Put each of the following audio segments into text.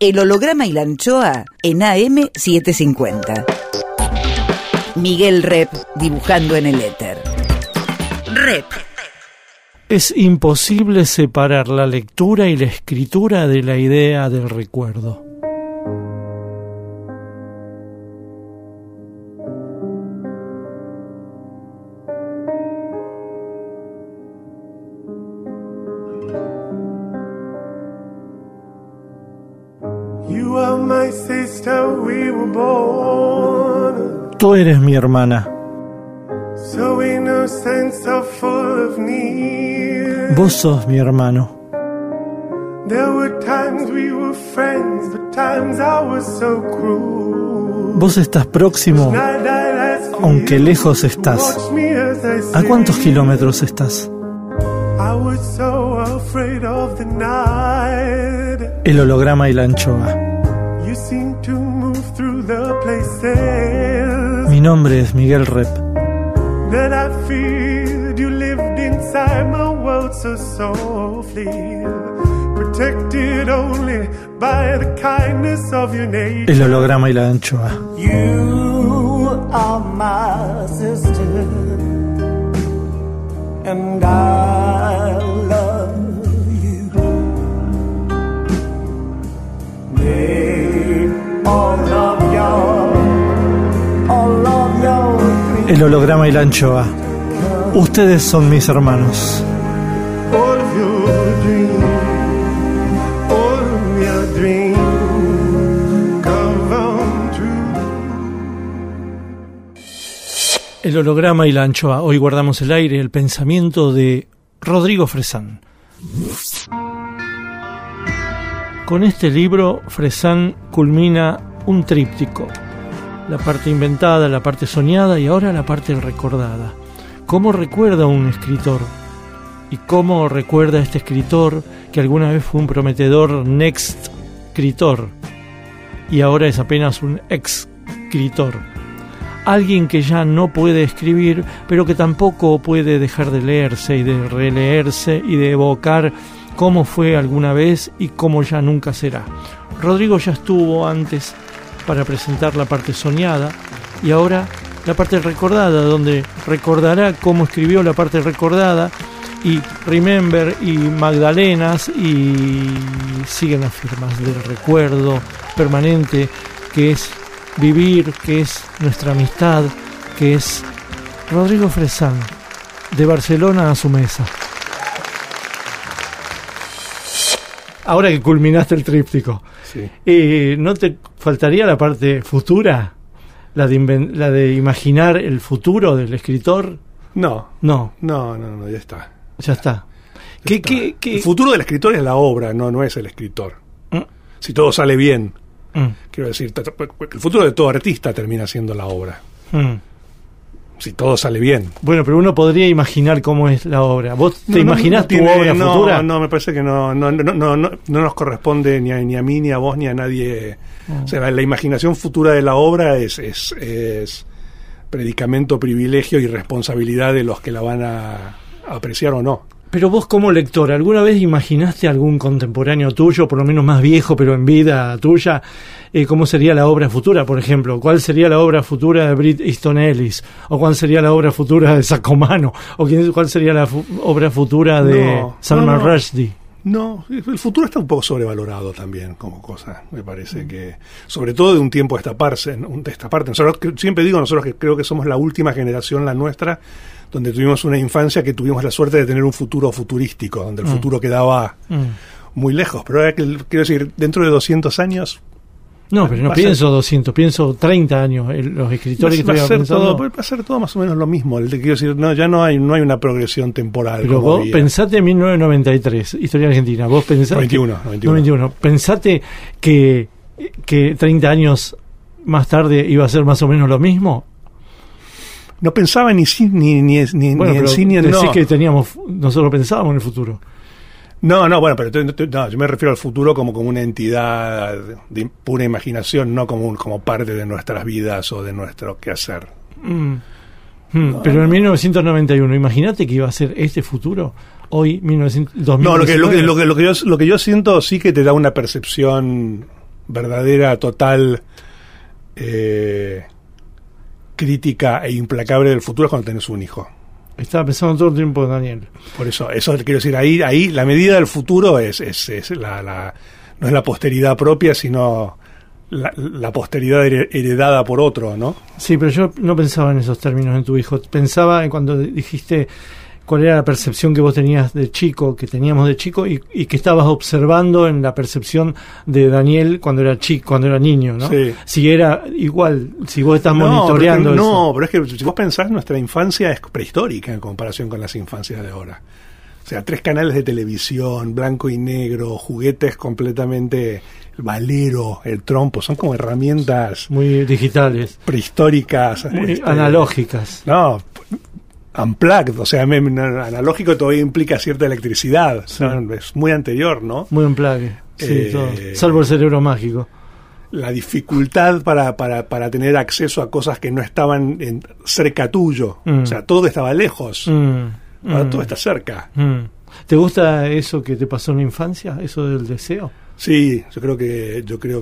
El holograma y la anchoa en AM750. Miguel Rep dibujando en el éter. Rep. Es imposible separar la lectura y la escritura de la idea del recuerdo. Tú eres mi hermana. Vos sos mi hermano. Vos estás próximo, aunque lejos estás. ¿A cuántos kilómetros estás? El holograma y la anchoa. Mi nombre es Miguel Rep. El holograma y la anchoa. El holograma y la anchoa. Ustedes son mis hermanos. El holograma y la anchoa. Hoy guardamos el aire, el pensamiento de Rodrigo Fresán. Con este libro, Fresán culmina un tríptico. La parte inventada, la parte soñada y ahora la parte recordada. ¿Cómo recuerda un escritor? ¿Y cómo recuerda este escritor que alguna vez fue un prometedor next-critor? Y ahora es apenas un ex-critor. Alguien que ya no puede escribir, pero que tampoco puede dejar de leerse y de releerse y de evocar cómo fue alguna vez y cómo ya nunca será. Rodrigo ya estuvo antes para presentar la parte soñada y ahora la parte recordada, donde recordará cómo escribió la parte recordada y Remember y Magdalenas y siguen las firmas del recuerdo permanente que es vivir, que es nuestra amistad, que es Rodrigo Fresán, de Barcelona a su mesa. Ahora que culminaste el tríptico, sí. ¿No te faltaría la parte futura? ¿La de imaginar el futuro del escritor? No, ya está. Ya está. El futuro del escritor es la obra, no es el escritor. Si todo sale bien. Quiero decir, el futuro de todo artista termina siendo la obra. Si todo sale bien. Bueno, pero uno podría imaginar cómo es la obra. ¿Vos te imaginás tu obra futura? No, me parece que no nos corresponde ni a mí, ni a vos, ni a nadie. O sea, la imaginación futura de la obra es predicamento, privilegio y responsabilidad de los que la van a apreciar o no. Pero vos como lector, ¿alguna vez imaginaste algún contemporáneo tuyo, por lo menos más viejo, pero en vida tuya, cómo sería la obra futura, por ejemplo? ¿Cuál sería la obra futura de Bret Easton Ellis? ¿O cuál sería la obra futura de Sacomano? ¿O cuál sería la obra futura de Salman Rushdie? No, el futuro está un poco sobrevalorado también como cosa, me parece que, sobre todo de un tiempo a esta parte, siempre digo nosotros que creo que somos la última generación, la nuestra, donde tuvimos una infancia que tuvimos la suerte de tener un futuro futurístico, donde el futuro quedaba muy lejos, pero ahora quiero decir, dentro de 200 años... No, pero no pienso 200, pienso 30 años. Los escritores que están pensando... Va a ser todo más o menos lo mismo. Quiero decir, ya no hay una progresión temporal. Pero vos pensate en 1993, historia argentina. Vos pensate... 91. Pensate que 30 años más tarde iba a ser más o menos lo mismo. No pensaba ni en sí ni en no. Que nosotros pensábamos en el futuro. Yo me refiero al futuro como una entidad de pura imaginación, no como parte de nuestras vidas o de nuestro quehacer. Pero en 1991, imagínate que iba a ser este futuro, hoy 2019. No, lo que yo siento sí que te da una percepción verdadera, total crítica e implacable del futuro es cuando tenés un hijo. Estaba pensando todo el tiempo, Daniel. Por eso, quiero decir, ahí la medida del futuro es no es la posteridad propia, sino la posteridad heredada por otro, ¿no? Sí, pero yo no pensaba en esos términos en tu hijo. Pensaba en cuando dijiste cuál era la percepción que vos tenías de chico, que teníamos de chico, y que estabas observando en la percepción de Daniel cuando era chico, cuando era niño, ¿no? Sí. Si era igual, si vos estás monitoreando eso. No, pero es que si vos pensás, nuestra infancia es prehistórica en comparación con las infancias de ahora. O sea, 3 canales de televisión, blanco y negro, juguetes completamente, el valero, el trompo, son como herramientas muy digitales, prehistóricas, muy analógicas. No, unplugged, o sea, analógico todavía implica cierta electricidad, sí. ¿No? Es muy anterior, ¿no? Muy unplugged, sí, todo. Salvo el cerebro mágico. La dificultad para tener acceso a cosas que no estaban cerca tuyo, o sea, todo estaba lejos, ahora todo está cerca. ¿Te gusta eso que te pasó en la infancia, eso del deseo? Sí, yo creo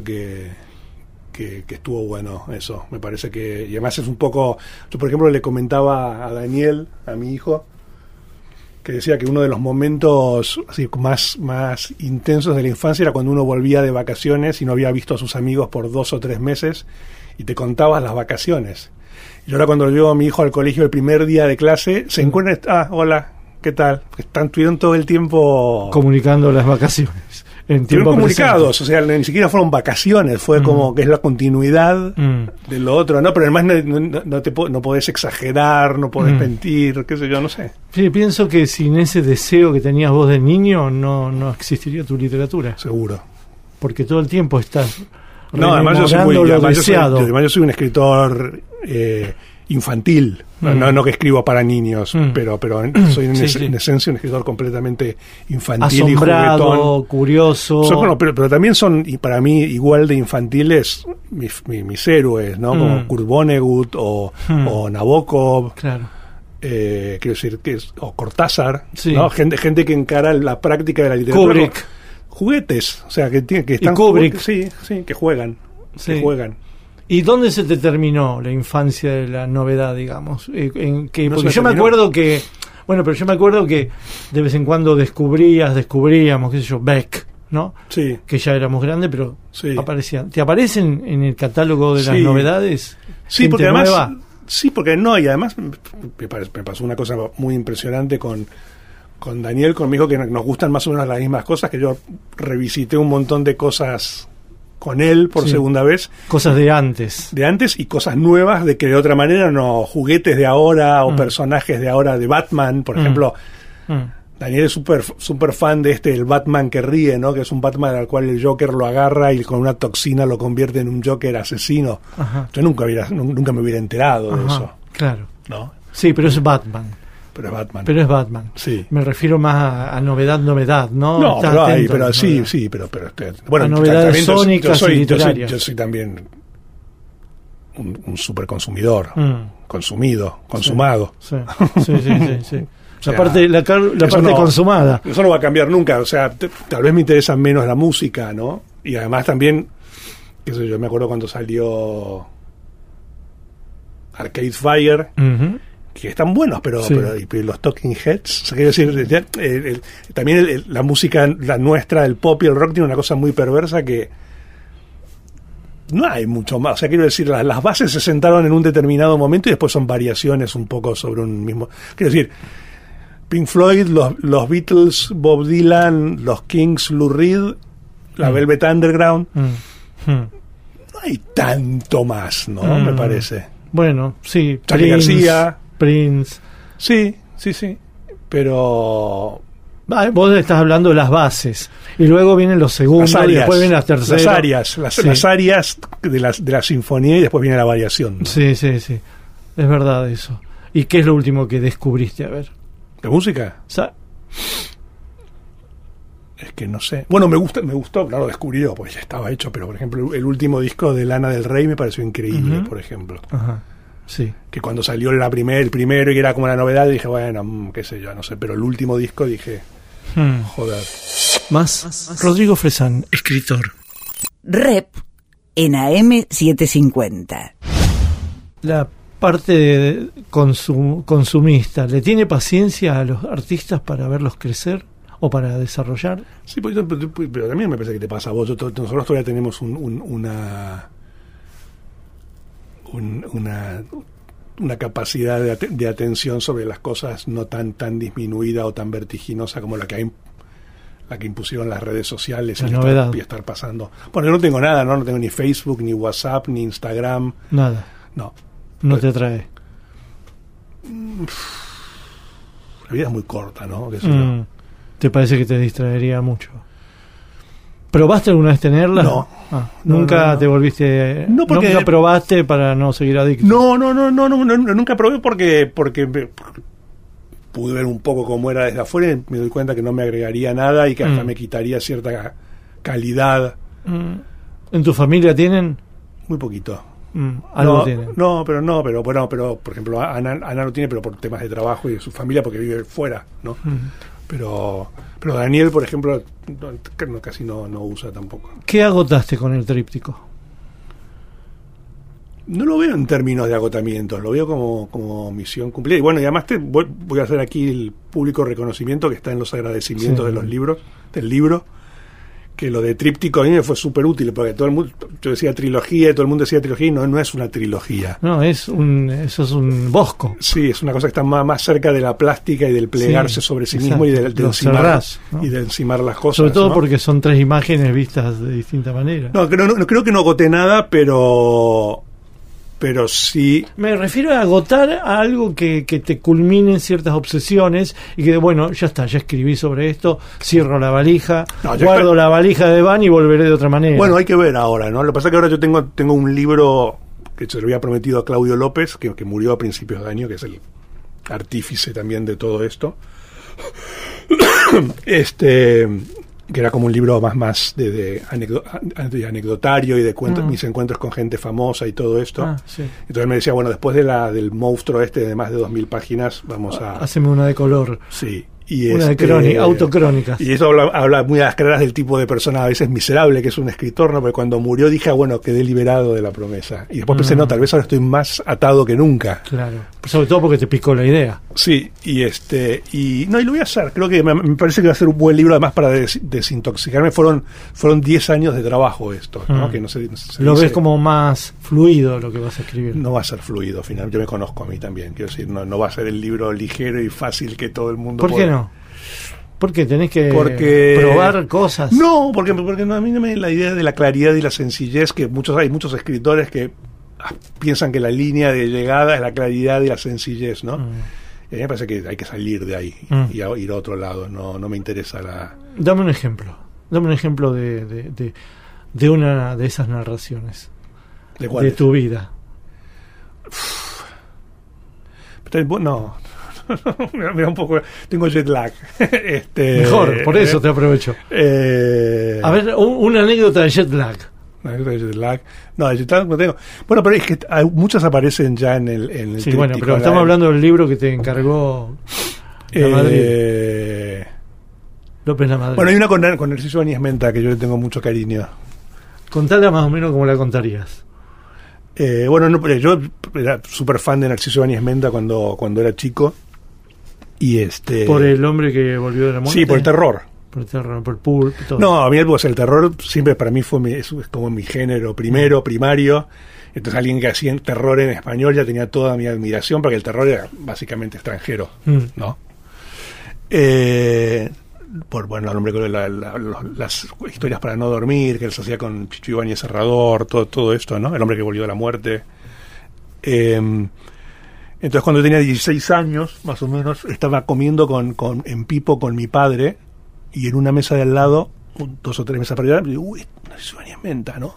que estuvo bueno eso, me parece que, y además es un poco, yo por ejemplo le comentaba a Daniel, a mi hijo, que decía que uno de los momentos así, más intensos de la infancia era cuando uno volvía de vacaciones y no había visto a sus amigos por 2 o 3 meses y te contabas las vacaciones. Y ahora cuando llevo a mi hijo al colegio el primer día de clase, se encuentra, hola, ¿qué tal? Estuvieron todo el tiempo comunicando las vacaciones. Estuvieron comunicados, o sea, ni siquiera fueron vacaciones, fue como que es la continuidad de lo otro, ¿no? Pero además no podés exagerar, no podés mentir, qué sé yo, no sé. Sí, pienso que sin ese deseo que tenías vos de niño no existiría tu literatura. Seguro. Porque todo el tiempo estás además yo soy un escritor infantil, no que escribo para niños, pero soy en esencia un escritor completamente infantil. Asombrado, y juguetón, curioso. Pero también son, y para mí, igual de infantiles mis héroes, ¿no? Como Kurt Vonnegut o Nabokov. Claro. Quiero decir, o Cortázar, sí. ¿No? Gente que encara la práctica de la literatura. Kubrick. Juguetes, o sea, que están... Y Kubrick. Sí, que juegan, sí. ¿Y dónde se te terminó la infancia de la novedad, digamos? Porque yo me acuerdo que... Bueno, pero yo me acuerdo que de vez en cuando descubríamos, qué sé yo, Beck, ¿no? Sí. Que ya éramos grandes, pero sí. Aparecían. ¿Te aparecen en el catálogo de las novedades? Sí, porque además... Nueva? Sí, porque no, y además me pasó una cosa muy impresionante con Daniel, conmigo, que nos gustan más o menos las mismas cosas, que yo revisité un montón de cosas... con él por segunda vez. Cosas de antes. Y cosas nuevas de que de otra manera no. Juguetes de ahora o personajes de ahora de Batman, por ejemplo. Daniel es súper fan de el Batman que ríe, ¿no? Que es un Batman al cual el Joker lo agarra y con una toxina lo convierte en un Joker asesino. Ajá. Yo nunca me hubiera enterado de eso. Claro. ¿No? Sí, pero es Batman. Sí. Me refiero más a novedad, ¿no? No, pero hay, pero sí, pero bueno, a novedades sónicas y literarias. Yo soy también un superconsumidor, consumado. Sí. La parte consumada. Eso no va a cambiar nunca, o sea, tal vez me interesa menos la música, ¿no? Y además también, qué sé yo, me acuerdo cuando salió Arcade Fire, que están buenos, pero los Talking Heads, o sea, quiero decir, también la música, la nuestra, el pop y el rock, tiene una cosa muy perversa que no hay mucho más, o sea, quiero decir, las bases se sentaron en un determinado momento y después son variaciones un poco sobre un mismo, quiero decir, Pink Floyd, los Beatles, Bob Dylan, los Kings, Lou Reed, la Velvet Underground, no hay tanto más, ¿no? Me parece. Bueno, sí. Charlie García. Prince. Sí. Pero... vos estás hablando de las bases. Y luego vienen los segundos, áreas, y después vienen las terceras. Las áreas de la sinfonía, y después viene la variación, ¿no? Sí. Es verdad eso. ¿Y qué es lo último que descubriste? A ver. ¿De música? Es que no sé. Bueno, me gustó, claro, descubrido, pues ya estaba hecho, pero por ejemplo, el último disco de Lana del Rey me pareció increíble, por ejemplo. Ajá. Sí. Que cuando salió el primero y era como la novedad, dije, bueno, qué sé yo, no sé, pero el último disco dije, joder. Más Rodrigo Fresán, escritor. Rep en AM750. La parte de consumista, ¿le tiene paciencia a los artistas para verlos crecer o para desarrollar? Sí, pero también me parece que te pasa a vos. Nosotros todavía tenemos una capacidad de atención sobre las cosas no tan disminuida o tan vertiginosa como la que impusieron las redes sociales y estar pasando. Bueno, yo no tengo nada, no tengo ni Facebook, ni WhatsApp, ni Instagram. Nada. No. ¿No te atrae? La vida es muy corta, ¿no? ¿Qué sé yo? ¿Te parece que te distraería mucho? ¿Probaste alguna vez tenerla? No. ¿Nunca te volviste...? No, porque... ¿Nunca probaste para no seguir adicto? No, nunca probé porque pude ver un poco cómo era desde afuera y me doy cuenta que no me agregaría nada y que hasta me quitaría cierta calidad. ¿En tu familia tienen? Muy poquito. ¿Algo tienen? No, pero por ejemplo, Ana lo tiene, pero por temas de trabajo y de su familia, porque vive fuera, ¿no? Pero Daniel, por ejemplo, casi no usa tampoco. ¿Qué agotaste con el tríptico? No lo veo en términos de agotamiento, lo veo como misión cumplida. Y bueno, y además voy a hacer aquí el público reconocimiento que está en los agradecimientos de los libros, del libro, que lo de tríptico a mí me fue súper útil, porque todo el mundo, yo decía trilogía, y todo el mundo decía trilogía, y no es una trilogía. No, eso es un bosco. Sí, es una cosa que está más cerca de la plástica y del plegarse sobre sí mismo y de encimar las cosas. Sobre todo, ¿no? Porque son tres imágenes vistas de distinta manera. No, creo que no agoté nada, pero sí... Me refiero a agotar a algo que te culminen ciertas obsesiones y que, bueno, ya está, ya escribí sobre esto, cierro la valija, guardo la valija de van y volveré de otra manera. Bueno, hay que ver ahora, ¿no? Lo que pasa es que ahora yo tengo un libro que se lo había prometido a Claudio López, que murió a principios de año, que es el artífice también de todo esto. Que era como un libro más de anecdotario y de cuentos, mis encuentros con gente famosa y todo esto. Entonces me decía, bueno, después del monstruo este de más de 2.000 páginas, vamos a... Haceme una de color. Sí. Y una de crónica, autocrónicas. Y eso habla muy a las claras del tipo de persona a veces miserable que es un escritor, ¿no? Porque cuando murió dije, bueno, quedé liberado de la promesa. Y después pensé, no, tal vez ahora estoy más atado que nunca. Claro. Sobre todo porque te picó la idea. Sí, y lo voy a hacer. Creo que me parece que va a ser un buen libro, además, para desintoxicarme. Fueron 10 años de trabajo esto, ¿no? Que no se lo dice. Ves como más fluido lo que vas a escribir. No va a ser fluido, finalmente. Yo me conozco a mí también. Quiero decir, no va a ser el libro ligero y fácil que todo el mundo... ¿Por qué no? Porque tenés que probar cosas. No, porque a mí no me la idea de la claridad y la sencillez, que hay muchos escritores que piensan que la línea de llegada es la claridad y la sencillez, ¿no? Y a mí me parece que hay que salir de ahí y a ir a otro lado. No me interesa la... Dame un ejemplo de una de esas narraciones. ¿De cuál? De tu vida. No. Me da un poco, tengo jet lag. Mejor, por eso te aprovecho. A ver, una anécdota de jet lag. No, de jet lag no tengo. Bueno, pero es que muchas aparecen ya en el sí, bueno, pero estamos hablando del libro que te encargó López Lamadrid. Bueno, hay una con Narciso Ibáñez Menta que yo le tengo mucho cariño. Contala más o menos como la contarías. Bueno, no, yo era súper fan de Narciso Ibáñez Menta cuando era chico. Y ¿por el hombre que volvió de la muerte? Sí, por el terror. Por el pulp, todo. No, a mí el terror siempre para mí es como mi género primario. Entonces alguien que hacía terror en español ya tenía toda mi admiración, porque el terror era básicamente extranjero, ¿no? Bueno, el hombre con las historias para no dormir, que él se hacía con Chicho Ibáñez Serrador, todo esto, ¿no? El hombre que volvió de la muerte. Entonces cuando tenía 16 años, más o menos, estaba comiendo en Pipo con mi padre, y en una mesa de al lado, 2 o 3 mesas para allá, y digo, uy, Narciso Ibáñez Menta, ¿no?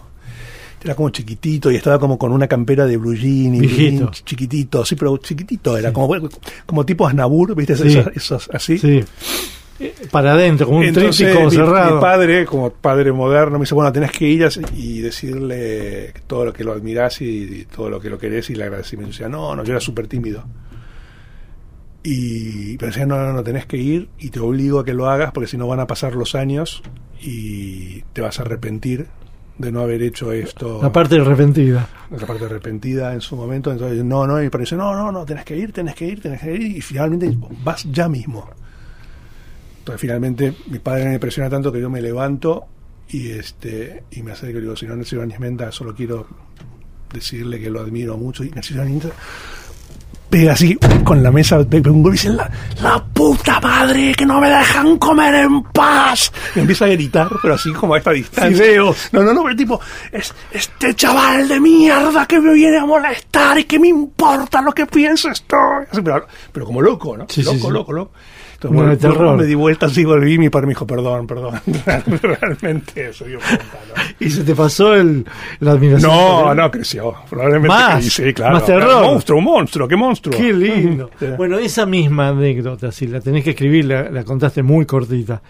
Era como chiquitito y estaba como con una campera de blue jean y chiquitito, sí, pero chiquitito era, como tipo Aznavour, ¿viste? Sí. Esos así. Sí. Para adentro, como un tríptico cerrado. Mi padre, como padre moderno, me dice, bueno, tenés que ir y decirle todo lo que lo admirás y todo lo que lo querés y le agradecimiento. Decía, no, yo era súper tímido. Y pensé, no, tenés que ir y te obligo a que lo hagas porque si no van a pasar los años y te vas a arrepentir de no haber hecho esto. La parte arrepentida. La parte arrepentida en su momento. Entonces, no, y parece, no, tenés que ir. Y finalmente, vas ya mismo. Entonces, finalmente, mi padre me presiona tanto que yo me levanto y me acerco y digo, señor Narciso Ibáñez Menta, solo quiero decirle que lo admiro mucho. Y Narciso Ibáñez Menta pega así con la mesa, pega un golpe y dice, la puta madre, que no me dejan comer en paz. Y empieza a gritar, pero así como a esta distancia. Sí, no, pero tipo, es este chaval de mierda que me viene a molestar y que me importa lo que pienses tú. Pero como loco, ¿no? Sí, loco. Entonces, me di vuelta así, volví, y mi padre me dijo, perdón. Realmente eso dio cuenta, ¿no? ¿Y se te pasó la admiración? No, creció. Probablemente más, sí, claro. Más terror. ¡Qué monstruo! ¡Qué lindo! Bueno, esa misma anécdota, si la tenés que escribir, la contaste muy cortita.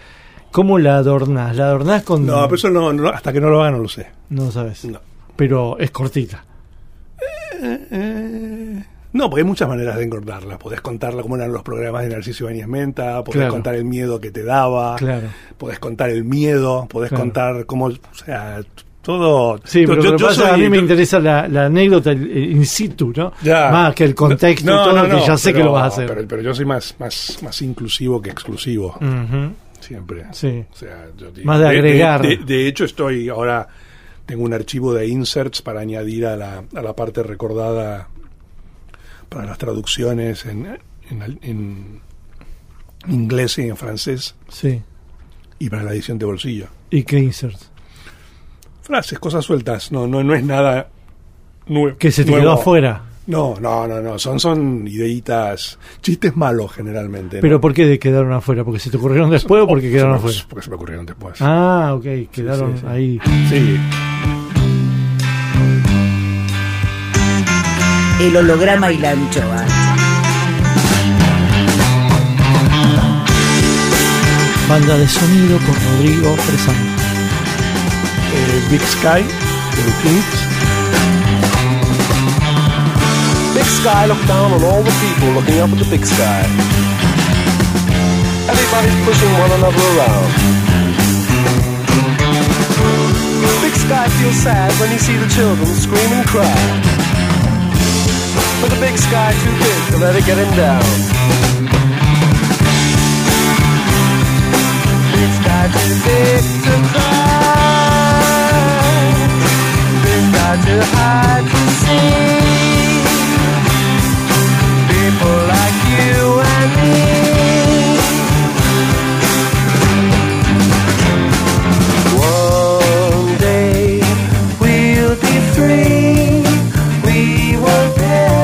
¿Cómo la adornás? ¿La adornás con...? No, pero eso no, hasta que no lo haga no lo sé. No lo sabes. No. Pero es cortita. No, porque hay muchas maneras de engordarla. Podés contarla como eran los programas de Narciso Ibáñez Menta, podés contar el miedo que te daba, podés contar el miedo, podés contar cómo... O sea, todo... Sí, pero a mí me interesa la anécdota in situ, ¿no? Ya. Más que el contexto y todo, que ya sé que lo vas a hacer. Pero yo soy más inclusivo que exclusivo. Uh-huh. Siempre. Sí. O sea, yo digo, más de agregar. De hecho, estoy ahora... Tengo un archivo de inserts para añadir a la parte recordada... para las traducciones en inglés y en francés. Sí. Y para la edición de bolsillo. ¿Y qué inserts? Frases, cosas sueltas. No es nada nuevo. ¿Que se te quedó afuera? No. Son ideitas, chistes malos generalmente. ¿No? ¿Pero por qué quedaron afuera? ¿Porque se te ocurrieron después o porque quedaron afuera? Porque se me ocurrieron después. Ah, ok. Quedaron ahí. Sí. El holograma y la anchoa. Banda de sonido por Rodrigo Fresán. Big Sky, de The Beatles. Big sky looked down on all the people looking up at the big sky. Everybody's pushing one another around. Big sky feels sad when you see the children scream and cry. For the big sky too big to let it get him down. Big sky too big to cry. Big sky too high to see. People like you and me. One day we'll be free. We won't dare.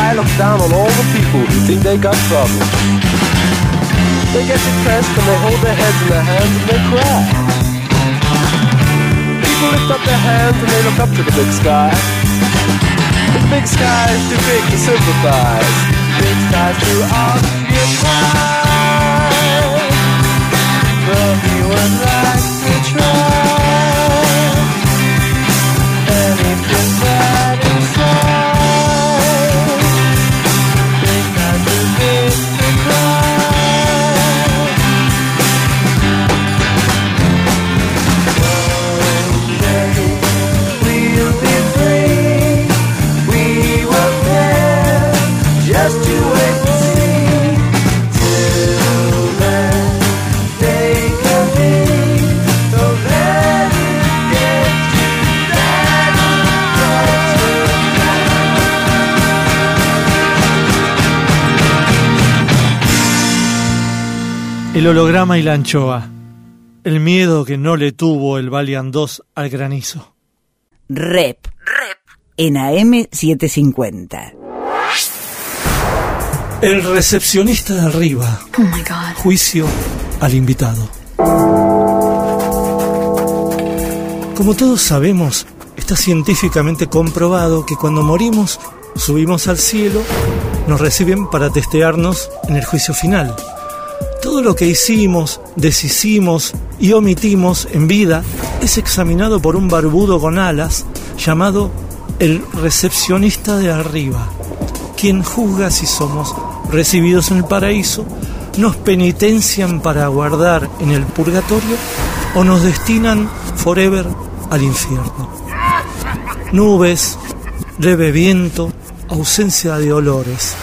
I look down on all the people who think they got problems. They get depressed and they hold their heads in their hands and they cry. People lift up their hands and they look up to the big sky. The big sky is too big to sympathize. The big sky's too occupied. But we would like to try. And if you're sad inside. El holograma y la anchoa. El miedo que no le tuvo el Valiant 2 al granizo. Rep. En AM750. El recepcionista de arriba. Oh my God. Juicio al invitado. Como todos sabemos, está científicamente comprobado que cuando morimos, subimos al cielo, nos reciben para testearnos en el juicio final. Todo lo que hicimos, deshicimos y omitimos en vida es examinado por un barbudo con alas llamado el recepcionista de arriba, quien juzga si somos recibidos en el paraíso, nos penitencian para guardar en el purgatorio o nos destinan forever al infierno. Nubes, leve viento, ausencia de olores.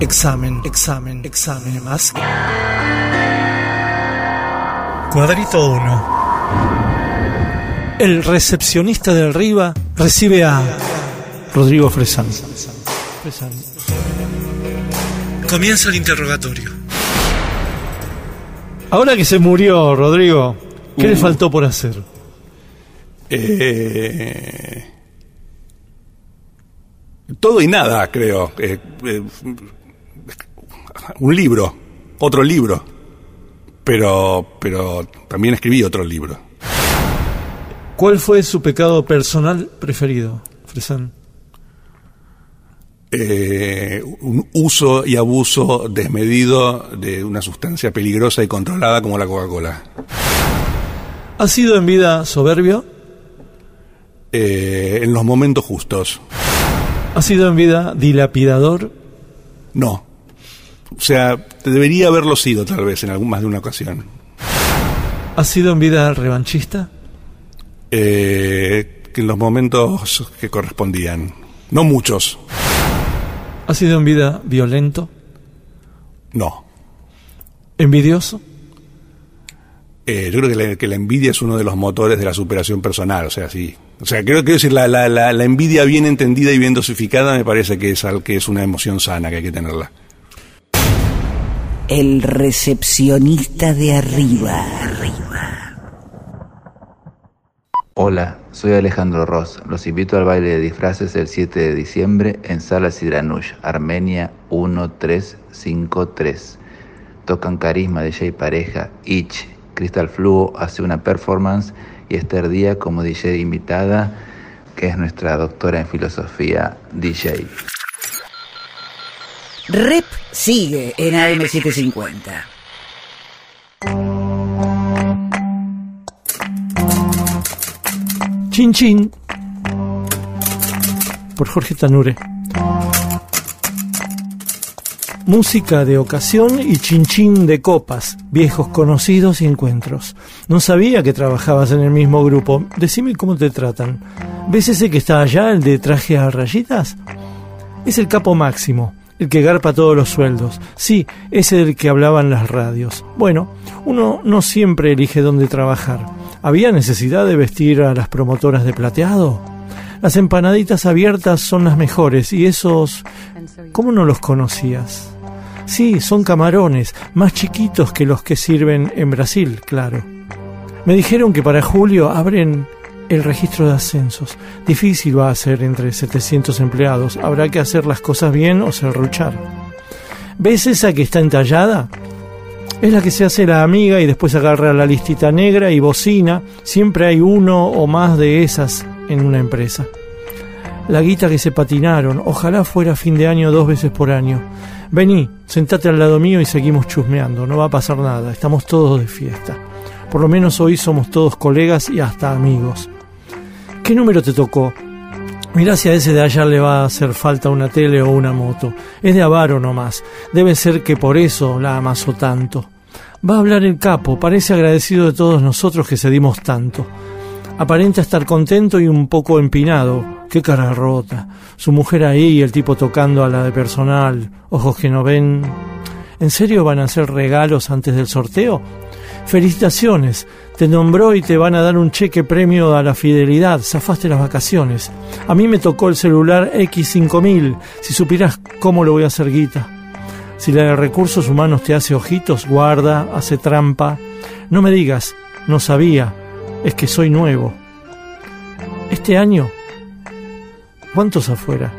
Examen, examen, examen más. Cuadrito 1. El recepcionista de arriba recibe a Rodrigo Fresán. Comienza el interrogatorio. Ahora que se murió Rodrigo, ¿qué le faltó por hacer? Todo y nada, creo. Un libro, otro libro. Pero también escribí otro libro. ¿Cuál fue su pecado personal preferido, Fresán? Un uso y abuso desmedido de una sustancia peligrosa y controlada como la Coca-Cola. ¿Ha sido en vida soberbio? En los momentos justos. ¿Ha sido en vida dilapidador? No. O sea, debería haberlo sido tal vez en más de una ocasión. ¿Ha sido en vida revanchista? En los momentos que correspondían. No muchos. ¿Ha sido en vida violento? No. ¿Envidioso? Yo creo que la envidia es uno de los motores de la superación personal, o sea, sí. O sea, creo que la envidia bien entendida y bien dosificada me parece que es una emoción sana que hay que tenerla. El recepcionista de arriba. Hola, soy Alejandro Ross. Los invito al baile de disfraces el 7 de diciembre en Sala Siranush, Armenia 1353. Tocan Carisma de Jay Pareja, Ich, Cristal Fluo hace una performance y Esther Díaz como DJ invitada, que es nuestra doctora en filosofía DJ. Rep sigue en AM750. Chin Chin, por Jorge Tanure. Música de ocasión y chinchín de copas, viejos conocidos y encuentros. No sabía que trabajabas en el mismo grupo. Decime cómo te tratan. ¿Ves ese que está allá, el de traje a rayitas? Es el capo máximo, el que garpa todos los sueldos. Sí, es el que hablaban las radios. Bueno, uno no siempre elige dónde trabajar. ¿Había necesidad de vestir a las promotoras de plateado? Las empanaditas abiertas son las mejores y esos... ¿Cómo no los conocías? Sí, son camarones, más chiquitos que los que sirven en Brasil, claro. Me dijeron que para julio abren el registro de ascensos. Difícil va a ser entre 700 empleados. Habrá que hacer las cosas bien o serruchar. ¿Ves esa que está entallada? Es la que se hace la amiga y después agarra la listita negra y bocina. Siempre hay uno o más de esas en una empresa. La guita que se patinaron, ojalá fuera fin de año 2 veces por año. Vení, sentate al lado mío y seguimos chusmeando, no va a pasar nada, estamos todos de fiesta. Por lo menos hoy somos todos colegas y hasta amigos. ¿Qué número te tocó? Mirá si a ese de allá le va a hacer falta una tele o una moto. Es de avaro nomás, debe ser que por eso la amasó tanto. Va a hablar el capo, parece agradecido de todos nosotros que cedimos tanto. Aparenta estar contento y un poco empinado. Qué cara rota. Su mujer ahí y el tipo tocando a la de personal. Ojos que no ven. ¿En serio van a hacer regalos antes del sorteo? Felicitaciones. Te nombró y te van a dar un cheque premio a la fidelidad. Zafaste las vacaciones. A mí me tocó el celular X5000. Si supieras cómo lo voy a hacer guita. Si la de recursos humanos te hace ojitos, guarda, hace trampa. No me digas, no sabía. Es que soy nuevo. Este año, ¿cuántos afuera?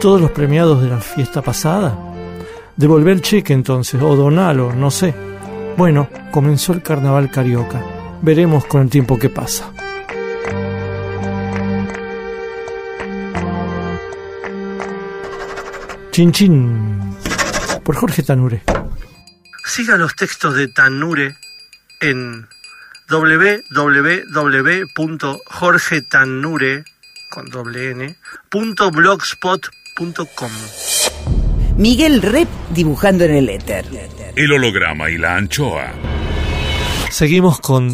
¿Todos los premiados de la fiesta pasada? Devolver el cheque entonces, o donalo, no sé. Bueno, comenzó el carnaval carioca. Veremos con el tiempo qué pasa. Chin Chin, por Jorge Tanure. Siga los textos de Tanure en www.jorgetanure.blogspot.com. Miguel Rep dibujando en el éter. El holograma y la anchoa. Seguimos con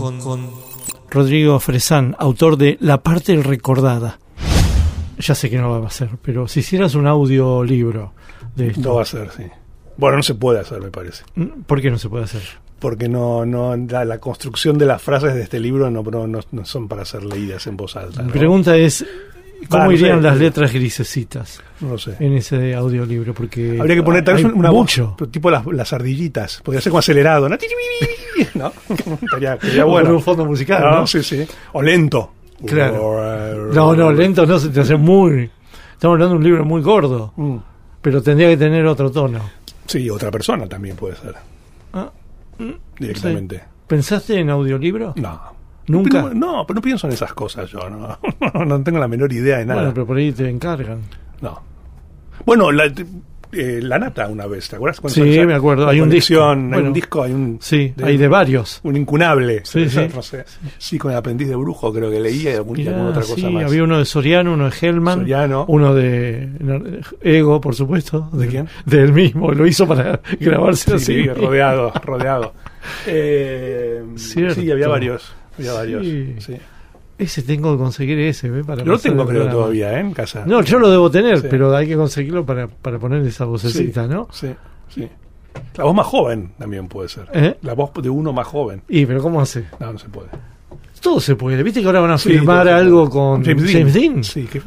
Rodrigo Fresán, autor de La parte recordada. Ya sé que no lo va a hacer, pero si hicieras un audiolibro de esto... No va a ser, sí. Bueno, no se puede hacer, me parece. ¿Por qué no se puede hacer? Porque la construcción de las frases de este libro no son para ser leídas en voz alta. Mi pregunta es, ¿cómo irían las letras grisecitas? No lo sé. En ese audiolibro, porque... Habría que poner tal vez una mucho voz, tipo las ardillitas. Podría ser como acelerado, ¿no? ¿No? Estaría bueno. Un fondo musical, ¿no? Sí, sí. O lento. Claro. No, lento no se te hace muy... Estamos hablando de un libro muy gordo, pero tendría que tener otro tono. Sí, otra persona también puede ser. Directamente. O sea, ¿pensaste en audiolibro? No. ¿Nunca? No, pero no pienso en esas cosas yo, no. No tengo la menor idea de nada. Bueno, pero por ahí te encargan. No. Bueno, La Nata una vez, ¿te acuerdas? Sí, me acuerdo. Hay un disco. Sí, hay de varios. Un incunable. Sí, sí. No sé. Sí, con El aprendiz de brujo creo que leía y alguna otra cosa más. Sí, había uno de Soriano, uno de Hellman, uno de Ego, por supuesto. ¿De quién? De él mismo, lo hizo para grabarse así. Sí, rodeado. Sí, había varios. Sí. Ese tengo que conseguir ese, para... Yo lo tengo, creo, todavía, en casa. No, yo lo debo tener, sí, pero hay que conseguirlo para poner esa vocecita, sí, ¿no? Sí, sí. La voz más joven también puede ser. La voz de uno más joven. ¿Y pero cómo hace? No se puede. Todo se puede. ¿Viste que ahora van a filmar algo con James Dean? Sí, qué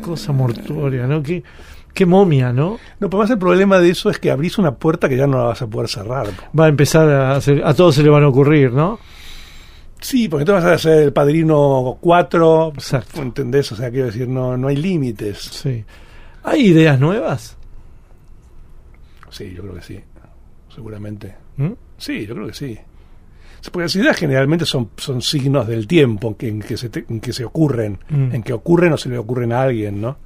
cosa mortuoria, ¿no? Qué momia, ¿no? No, pero más el problema de eso es que abrís una puerta que ya no la vas a poder cerrar. Va a empezar a todos se le van a ocurrir, ¿no? Sí, porque tú vas a hacer El Padrino 4, exacto. ¿Entendés? O sea, quiero decir, no hay límites. Sí. ¿Hay ideas nuevas? Sí, yo creo que sí, seguramente. Sí, yo creo que sí. Porque las ideas generalmente son signos del tiempo en que ocurren o se le ocurren a alguien, ¿no?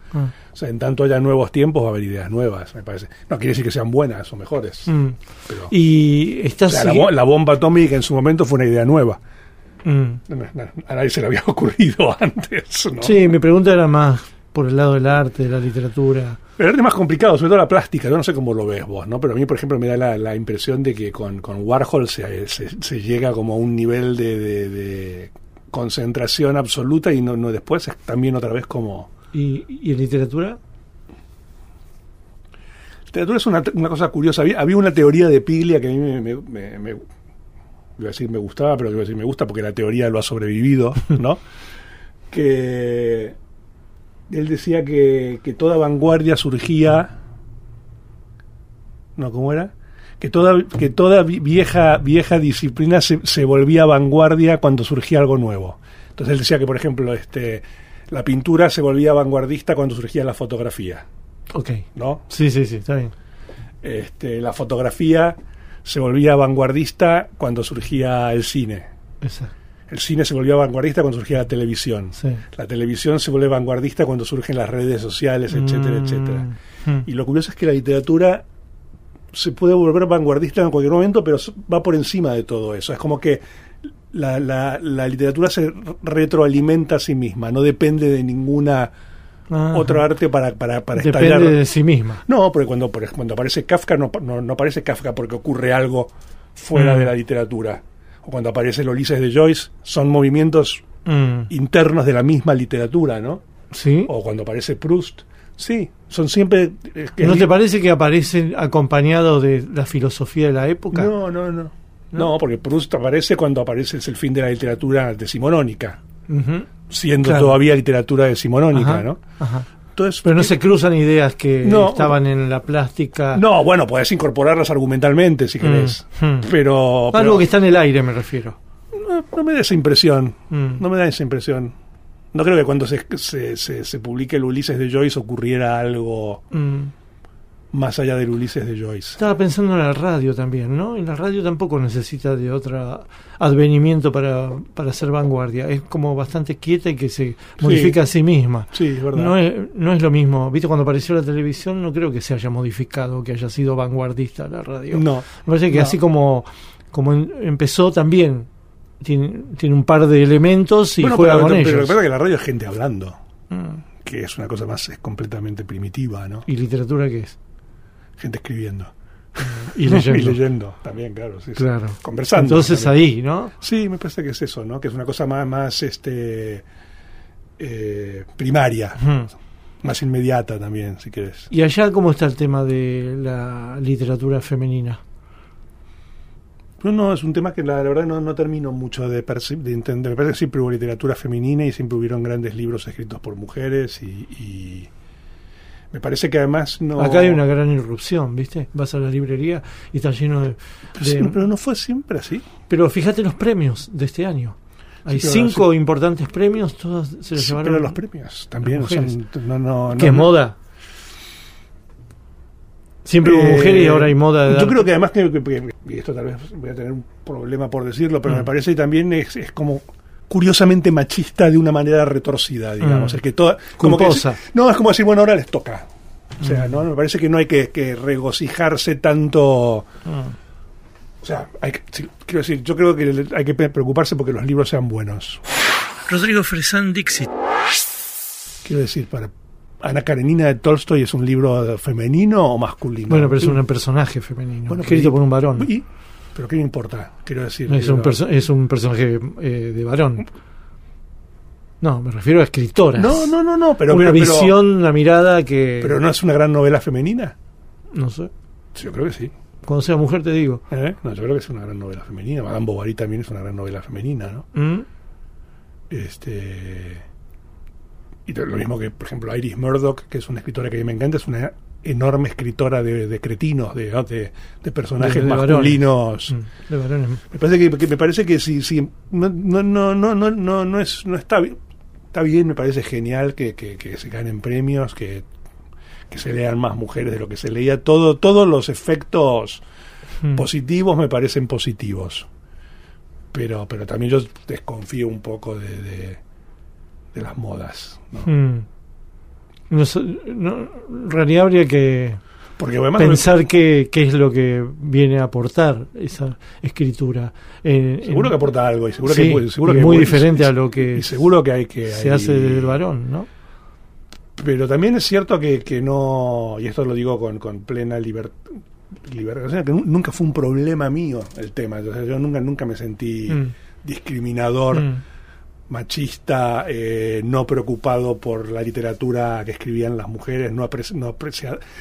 O sea, en tanto haya nuevos tiempos va a haber ideas nuevas, me parece. No quiere decir que sean buenas o mejores. Pero, y la bomba atómica en su momento fue una idea nueva. A nadie se le había ocurrido antes, ¿no? Sí, mi pregunta era más por el lado del arte, de la literatura. El arte es más complicado, sobre todo la plástica. Yo no sé cómo lo ves vos, ¿no? Pero a mí, por ejemplo, me da la impresión de que con Warhol se llega como a un nivel de concentración absoluta y no después es también otra vez como... ¿Y en literatura? Literatura es una cosa curiosa. Había una teoría de Piglia que a mí me gustaba, pero me gusta porque la teoría lo ha sobrevivido, ¿no? Que él decía que toda vanguardia surgía... ¿No? ¿Cómo era? Que toda vieja disciplina se volvía vanguardia cuando surgía algo nuevo. Entonces él decía que, por ejemplo, la pintura se volvía vanguardista cuando surgía la fotografía. Ok. ¿No? Sí, está bien. La fotografía se volvía vanguardista cuando surgía el cine. Exacto. El cine se volvió vanguardista cuando surgía la televisión. Sí. La televisión se volvió vanguardista cuando surgen las redes sociales, etcétera, etcétera. Y lo curioso es que la literatura se puede volver vanguardista en cualquier momento, pero va por encima de todo eso. Es como que la literatura se retroalimenta a sí misma, no depende de ninguna... otro arte para depende estallar de sí misma. No, porque cuando aparece Kafka no aparece Kafka porque ocurre algo fuera de la literatura. O cuando aparece el Ulises de Joyce son movimientos internos de la misma literatura, ¿no? Sí. O cuando aparece Proust, sí, son siempre... ¿No te parece que aparecen acompañados de la filosofía de la época? No, porque Proust aparece cuando aparece el fin de la literatura decimonónica. Siendo todavía literatura decimonónica, ¿no? Entonces, pero no se cruzan ideas que estaban en la plástica. No, bueno, podés incorporarlas argumentalmente si querés. Pero algo que está en el aire, me refiero. No me da esa impresión. No me da esa impresión. No creo que cuando se publique el Ulises de Joyce ocurriera algo más allá del Ulises de Joyce. Estaba pensando en la radio también, ¿no? Y la radio tampoco necesita de otro advenimiento para ser vanguardia. Es como bastante quieta y que se modifica a sí misma. Sí, es verdad. No es lo mismo. ¿Viste? Cuando apareció la televisión no creo que se haya modificado, que haya sido vanguardista la radio. No. Me parece que así como empezó también tiene un par de elementos y juega con ellos. Pero lo que pasa es que la radio es gente hablando, que es una cosa más, es completamente primitiva, ¿no? ¿Y literatura qué es? Gente escribiendo. Y leyendo también, claro. Sí, claro. Conversando. Entonces también. Ahí, ¿no? Sí, me parece que es eso, ¿no? Que es una cosa más primaria, más inmediata también, si querés. ¿Y allá cómo está el tema de la literatura femenina? No, es un tema que la verdad no termino mucho de entender. Me parece que siempre hubo literatura femenina y siempre hubieron grandes libros escritos por mujeres y me parece que además no... Acá hay una gran irrupción, ¿viste? Vas a la librería y está lleno de... Pero no fue siempre así. Pero fíjate los premios de este año. Hay 5 importantes premios, todos se los llevaron... Pero los premios también son... ¿Qué es moda? Siempre hubo mujeres y ahora hay moda. Yo creo que además, y esto tal vez voy a tener un problema por decirlo, pero me parece que también es como curiosamente machista de una manera retorcida, digamos. Es que toda, como que es, no, es como decir, bueno, ahora les toca. O sea, no me parece que no hay que regocijarse tanto. O sea, quiero decir, yo creo que hay que preocuparse porque los libros sean buenos. Rodrigo Fresán Dixit. Quiero decir, para... Ana Karenina de Tolstoy es un libro femenino o masculino. Bueno, pero es un personaje femenino, escrito por un varón. Pero ¿qué me importa? Quiero decir... Es un personaje de varón. No, me refiero a escritoras. No. Pero, una visión, una mirada que... ¿Pero no es una gran novela femenina? No sé. Yo creo que sí. Cuando sea mujer te digo. No, yo creo que es una gran novela femenina. Madame Bovary también es una gran novela femenina, ¿no? Y lo mismo que, por ejemplo, Iris Murdoch, que es una escritora que a mí me encanta, es una enorme escritora de cretinos, de personajes de masculinos. De varones. Me parece que si no está bien, me parece genial que se ganen premios, que se lean más mujeres de lo que se leía. Todos los efectos positivos me parecen positivos. Pero también yo desconfío un poco de las modas, ¿no? En realidad habría que pensar qué es lo que viene a aportar esa escritura. Seguro que aporta algo y seguro que es muy diferente a lo que seguro que hace del varón, ¿no? Pero también es cierto que no, y esto lo digo con plena libertad, que nunca fue un problema mío el tema. O sea, yo nunca me sentí discriminador. Machista, no preocupado por la literatura que escribían las mujeres,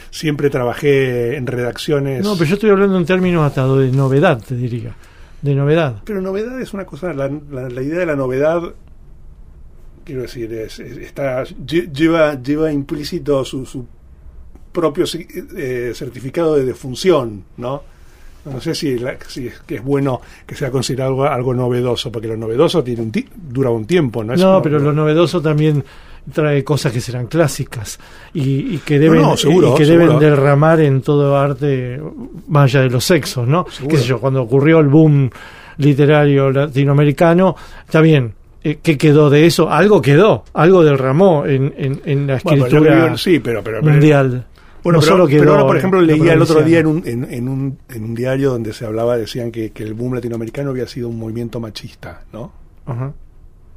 siempre trabajé en redacciones. No, pero yo estoy hablando en términos hasta de novedad, te diría. De novedad. Pero novedad es una cosa, la idea de la novedad, quiero decir, lleva implícito su propio certificado de defunción, ¿no? No sé si es que es bueno que sea considerado algo novedoso, porque lo novedoso dura un tiempo, ¿no? Pero lo novedoso también trae cosas que serán clásicas y que deben deben derramar en todo arte, más allá de los sexos, ¿no? Seguro. Qué sé yo, cuando ocurrió el boom literario latinoamericano, está bien. ¿Qué quedó de eso? Algo quedó, algo derramó en la escritura pero mundial. Bueno, pero ahora, por ejemplo, leía el otro día en un diario donde se hablaba, decían que el boom latinoamericano había sido un movimiento machista, ¿no? Ajá.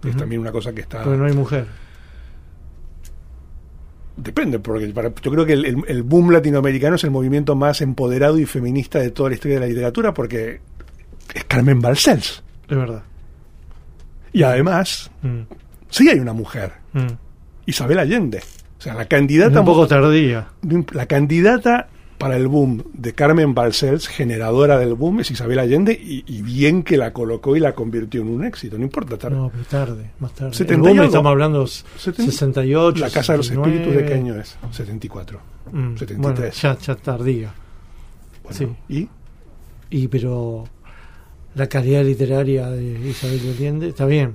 Es también una cosa que está... Pero no hay mujer. Depende, porque yo creo que el boom latinoamericano es el movimiento más empoderado y feminista de toda la historia de la literatura, porque es Carmen Balcells. Es verdad. Y además, sí hay una mujer. Isabel Allende. O sea, la candidata... Un poco tardía. La candidata para el boom de Carmen Balcells, generadora del boom, es Isabel Allende, y bien que la colocó y la convirtió en un éxito. No importa tarde. No, pero tarde, más tarde. 70 el boom, estamos hablando 68, La Casa 69. De los Espíritus, ¿de qué año es? 74, 73. Bueno, ya tardía. Bueno, sí. ¿Y? Pero la calidad literaria de Isabel Allende está bien.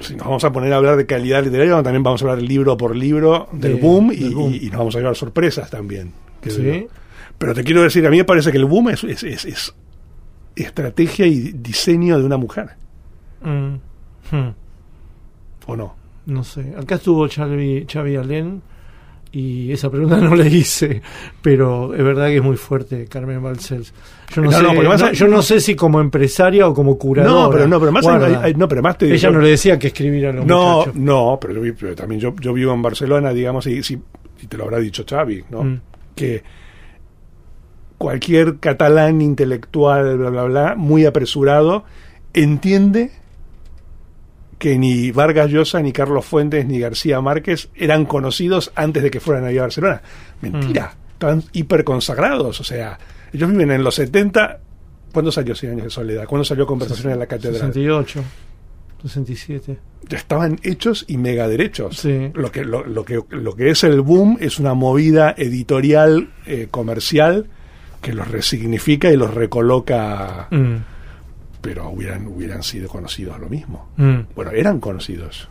si nos vamos a poner a hablar de calidad literaria, también vamos a hablar libro por libro del boom, y nos vamos a llevar sorpresas también. ¿Sí? Pero te quiero decir, a mí me parece que el boom es estrategia y diseño de una mujer. ¿O no? No sé. Acá estuvo Charlie Allen y esa pregunta no la hice, pero es verdad que es muy fuerte Carmen Balcells. Yo no sé si como empresaria o como curadora. No, pero más te digo, ella no le decía que escribir a los muchachos. Pero también yo vivo en Barcelona, digamos, y te lo habrá dicho Xavi, ¿no? Que cualquier catalán intelectual, bla, bla, bla, muy apresurado, entiende que ni Vargas Llosa, ni Carlos Fuentes, ni García Márquez eran conocidos antes de que fueran allá a Barcelona. Mentira, estaban hiper consagrados. O sea, ellos viven en los 70. ¿Cuándo salió 100 años de soledad? ¿Cuándo salió Conversaciones en la Catedral? 68, 67. Ya estaban hechos y mega derechos. Sí. Lo que es el boom es una movida editorial, comercial, que los resignifica y los recoloca. Pero hubieran sido conocidos lo mismo. Bueno, eran conocidos.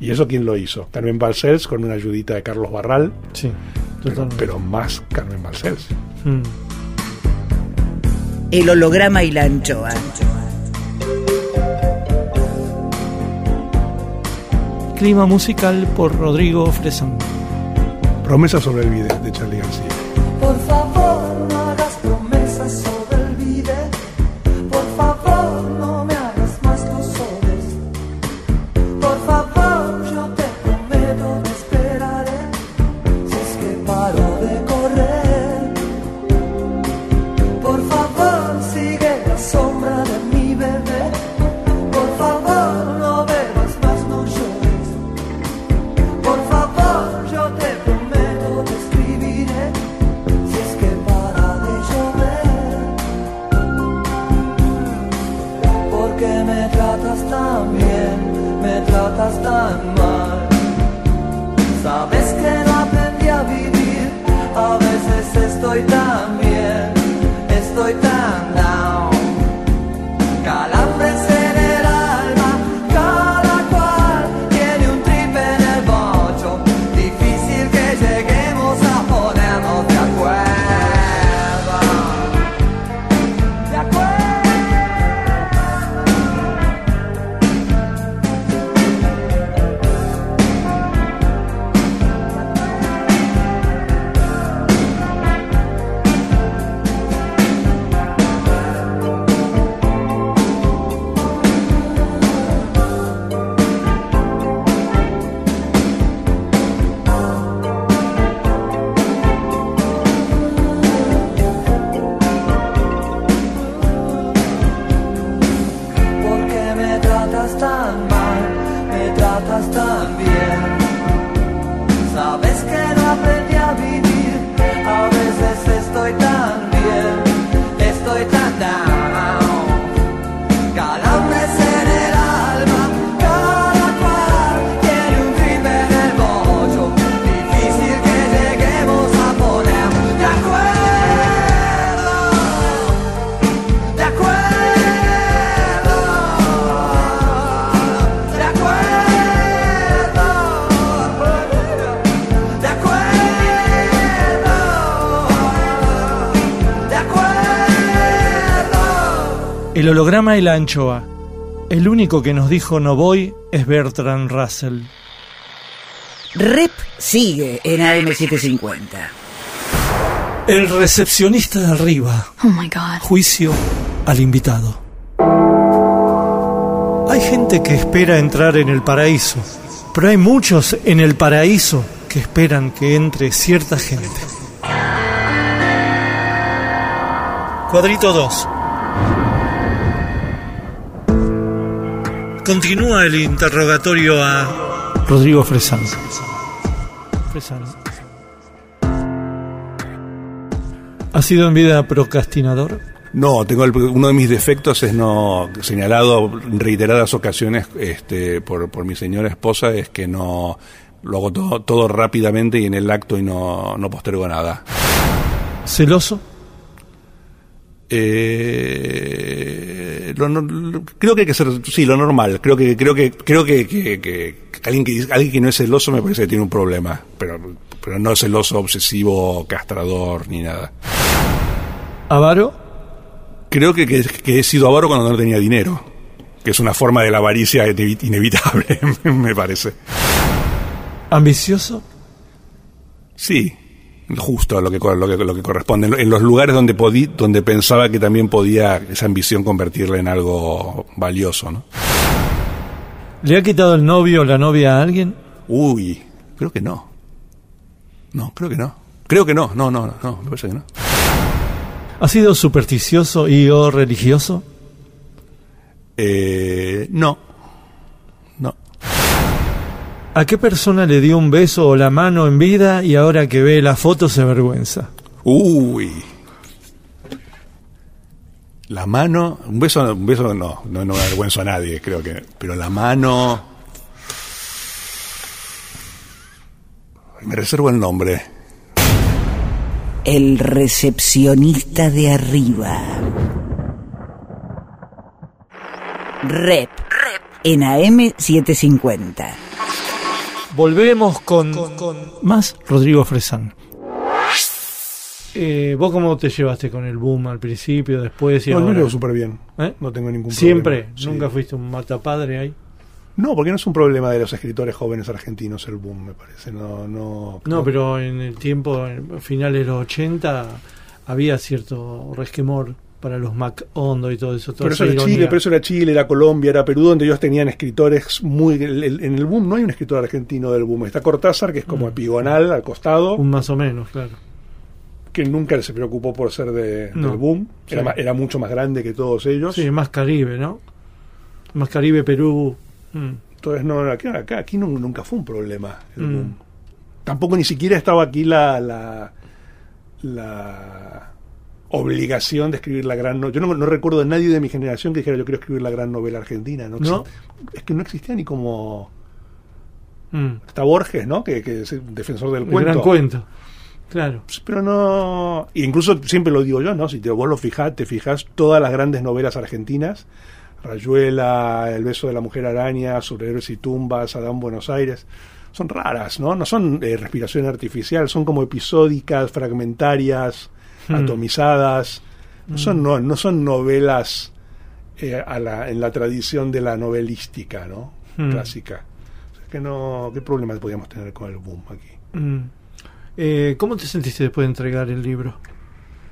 ¿Y eso quién lo hizo? Carmen Balcells, con una ayudita de Carlos Barral. Sí, pero más Carmen Balcells. El holograma y la anchoa. Clima musical por Rodrigo Fresán. Promesa sobre el video de Charlie García. Por favor, no hagas promesas sobre... El holograma y la anchoa. El único que nos dijo no voy es Bertrand Russell. Rep sigue en AM750. El recepcionista de arriba. Oh my God. Juicio al invitado. Hay gente que espera entrar en el paraíso, pero hay muchos en el paraíso que esperan que entre cierta gente. Cuadrito 2. Continúa el interrogatorio a Rodrigo Fresán. ¿Ha sido en vida procrastinador? No, tengo uno de mis defectos es no señalado en reiteradas ocasiones por mi señora esposa, es que no lo hago todo rápidamente y en el acto y no postergo nada. ¿Celoso? creo que hay que ser, sí, lo normal. Creo que alguien que no es celoso me parece que tiene un problema, pero no es celoso, obsesivo, castrador ni nada. ¿Avaro? Creo que he sido avaro cuando no tenía dinero, que es una forma de la avaricia inevitable, me parece. ¿Ambicioso? Sí, justo lo que corresponde. En los lugares donde pensaba que también podía esa ambición convertirla en algo valioso, ¿no? ¿Le ha quitado el novio o la novia a alguien? Uy, creo que no. No, creo que no. Creo que no, me parece que no. ¿Ha sido supersticioso y o religioso? No. ¿A qué persona le dio un beso o la mano en vida y ahora que ve la foto se avergüenza? Uy. La mano, un beso no me avergüenzo a nadie, creo que, pero la mano me reservo el nombre. El recepcionista de arriba. Rep. En AM750. Volvemos con más Rodrigo Fresán. ¿Vos cómo te llevaste con el boom al principio, después y ahora? No, me llevo súper bien. No tengo ningún problema. ¿Siempre? ¿Nunca fuiste un matapadre ahí? No, porque no es un problema de los escritores jóvenes argentinos el boom, me parece. No, pero en el tiempo, en finales de los 80, había cierto resquemor para los Macondo y todo eso. Pero eso era Chile, era Colombia, era Perú, donde ellos tenían escritores muy... En el boom no hay un escritor argentino del boom. Está Cortázar, que es como epigonal, al costado. Un más o menos, claro. Que nunca se preocupó por ser del boom. Sí. Era mucho más grande que todos ellos. Sí, más Caribe, ¿no? Más Caribe, Perú. Entonces, aquí nunca fue un problema el boom. Tampoco ni siquiera estaba aquí la obligación de escribir la gran novela. Yo no recuerdo a nadie de mi generación que dijera yo quiero escribir la gran novela argentina. No. Es que no existía ni como... Está Borges, ¿no? Que es el defensor del cuento. El gran cuento. Claro. Pero no... Incluso siempre lo digo yo, ¿no? Si vos te fijás todas las grandes novelas argentinas... Rayuela, El beso de la mujer araña, Superhéroes y tumbas, Adán Buenos Aires, son raras, ¿no? No son respiración artificial, son como episódicas, fragmentarias, atomizadas. No son novelas en la tradición de la novelística, ¿no? Clásica. O sea, ¿qué problemas podíamos tener con el boom aquí? ¿Cómo te sentiste después de entregar el libro?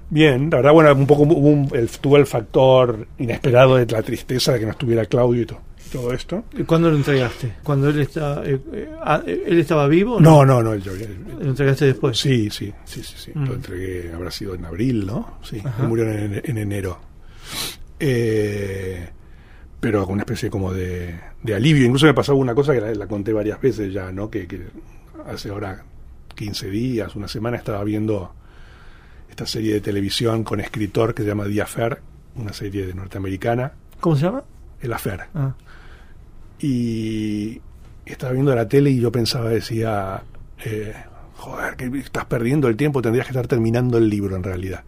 Bien, la verdad, bueno, un poco tuvo el factor inesperado de la tristeza de que no estuviera Claudio y todo esto. ¿Y cuándo lo entregaste? ¿Cuando él estaba vivo? No, él ya había... ¿Lo entregaste después? Sí. Lo entregué, habrá sido en abril, ¿no? Sí, murió en enero. Pero con una especie como de alivio. Incluso me pasaba una cosa que la conté varias veces ya, ¿no? Que hace ahora 15 días, una semana, estaba viendo... esta serie de televisión con escritor que se llama The Affair, una serie de norteamericana. ¿Cómo se llama? El Affair. Ah. Y estaba viendo la tele y yo pensaba, decía, joder, que estás perdiendo el tiempo, tendrías que estar terminando el libro en realidad.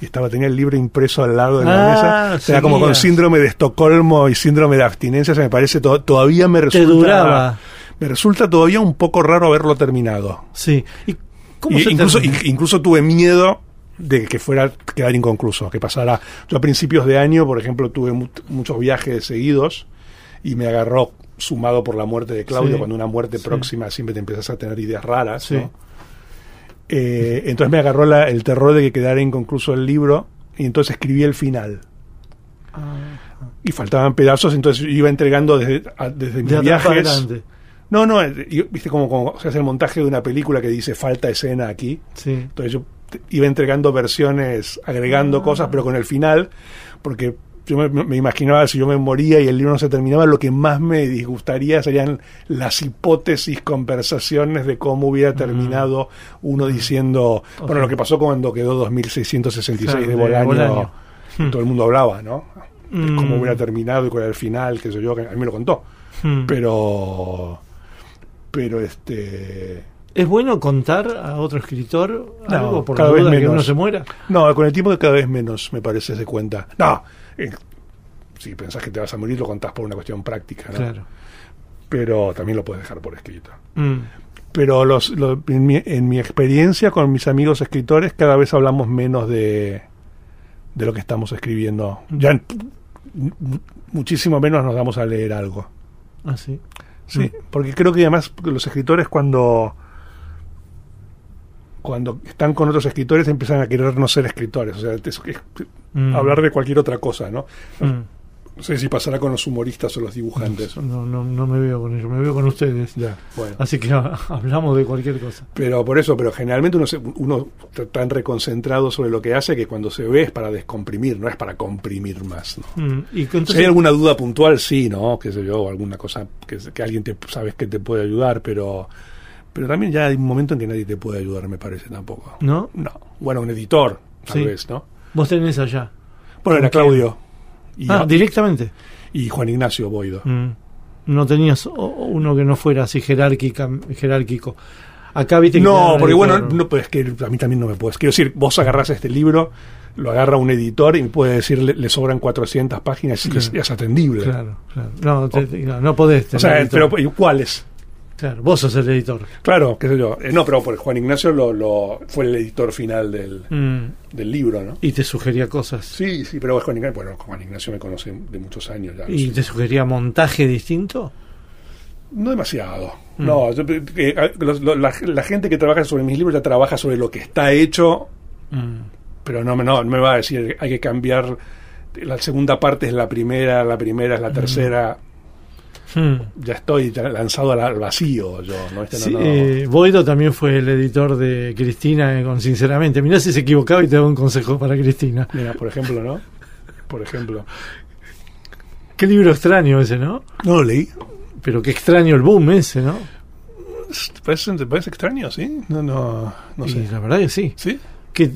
Y tenía el libro impreso al lado de la mesa. O sea, como con síndrome de Estocolmo y síndrome de abstinencia, se me parece, todavía me resulta... Te duraba. Me resulta todavía un poco raro haberlo terminado. Sí. ¿Y cómo se incluso tuve miedo de que fuera a quedar inconcluso, que pasara. Yo a principios de año, por ejemplo, tuve muchos viajes seguidos y me agarró sumado por la muerte de Claudio, cuando una muerte próxima siempre te empiezas a tener ideas raras, ¿no? Entonces me agarró el terror de que quedara inconcluso el libro y entonces escribí el final. Y faltaban pedazos, entonces iba entregando desde mis viajes. No, viste como se hace el montaje de una película que dice falta escena aquí. Sí. Entonces yo iba entregando versiones, agregando cosas, pero con el final, porque yo me imaginaba si yo me moría y el libro no se terminaba, lo que más me disgustaría serían las hipótesis, conversaciones de cómo hubiera terminado uno diciendo, lo que pasó cuando quedó 2666 de Bolaño. Todo el mundo hablaba, ¿no? De cómo hubiera terminado y cuál era el final, qué sé yo, que a mí me lo contó. Pero ¿es bueno contar a otro escritor algo por la duda de que uno se muera? No, con el tiempo de cada vez menos, me parece, se cuenta. No, si pensás que te vas a morir, lo contás por una cuestión práctica, ¿no? Claro. Pero también lo puedes dejar por escrito. Mm. Pero en mi experiencia con mis amigos escritores, cada vez hablamos menos de lo que estamos escribiendo. Ya muchísimo menos nos damos a leer algo. Ah, sí. Sí, porque creo que además los escritores cuando están con otros escritores empiezan a querer no ser escritores, o sea, hablar de cualquier otra cosa, ¿no? No sé si pasará con los humoristas o los dibujantes. No me veo con ellos, me veo con ustedes. Ya, bueno. Así que hablamos de cualquier cosa. Pero por eso, pero generalmente uno está tan reconcentrado sobre lo que hace que cuando se ve es para descomprimir, no es para comprimir más, ¿no? ¿Y entonces, si hay alguna duda puntual, sí, ¿no? Qué sé yo, alguna cosa que alguien sabes que te puede ayudar, pero también ya hay un momento en que nadie te puede ayudar, me parece, tampoco. ¿No? No. Bueno, un editor, tal vez, ¿no? Vos tenés allá. Bueno, era Claudio. Directamente. Y Juan Ignacio Boido. No tenías uno que no fuera así jerárquico. Acá viste que no, porque bueno, no, pues que a mí también no me puedes. Quiero decir, vos agarrás este libro, lo agarra un editor y puede decir, le sobran 400 páginas y es atendible. Claro. No podés tener. O sea, pero ¿cuáles? Claro, vos sos el editor. Claro, qué sé yo. No, pero Juan Ignacio fue el editor final del libro, ¿no? Y te sugería cosas. Sí, pero Juan Ignacio me conoce de muchos años ya. ¿Y te sugería montaje distinto? No demasiado. No, la gente que trabaja sobre mis libros ya trabaja sobre lo que está hecho, pero no me va a decir, hay que cambiar, la segunda parte es la primera es la tercera. Ya estoy lanzado al vacío yo, ¿no? Boido también fue el editor de Cristina con Sinceramente. Mirá si se equivocaba y te doy un consejo para Cristina. Mira, por ejemplo, ¿no? Por ejemplo. Qué libro extraño ese, ¿no? No lo leí. Pero qué extraño el boom ese, ¿no? ¿Te parece extraño, sí? No sé. La verdad que sí. ¿Sí? Que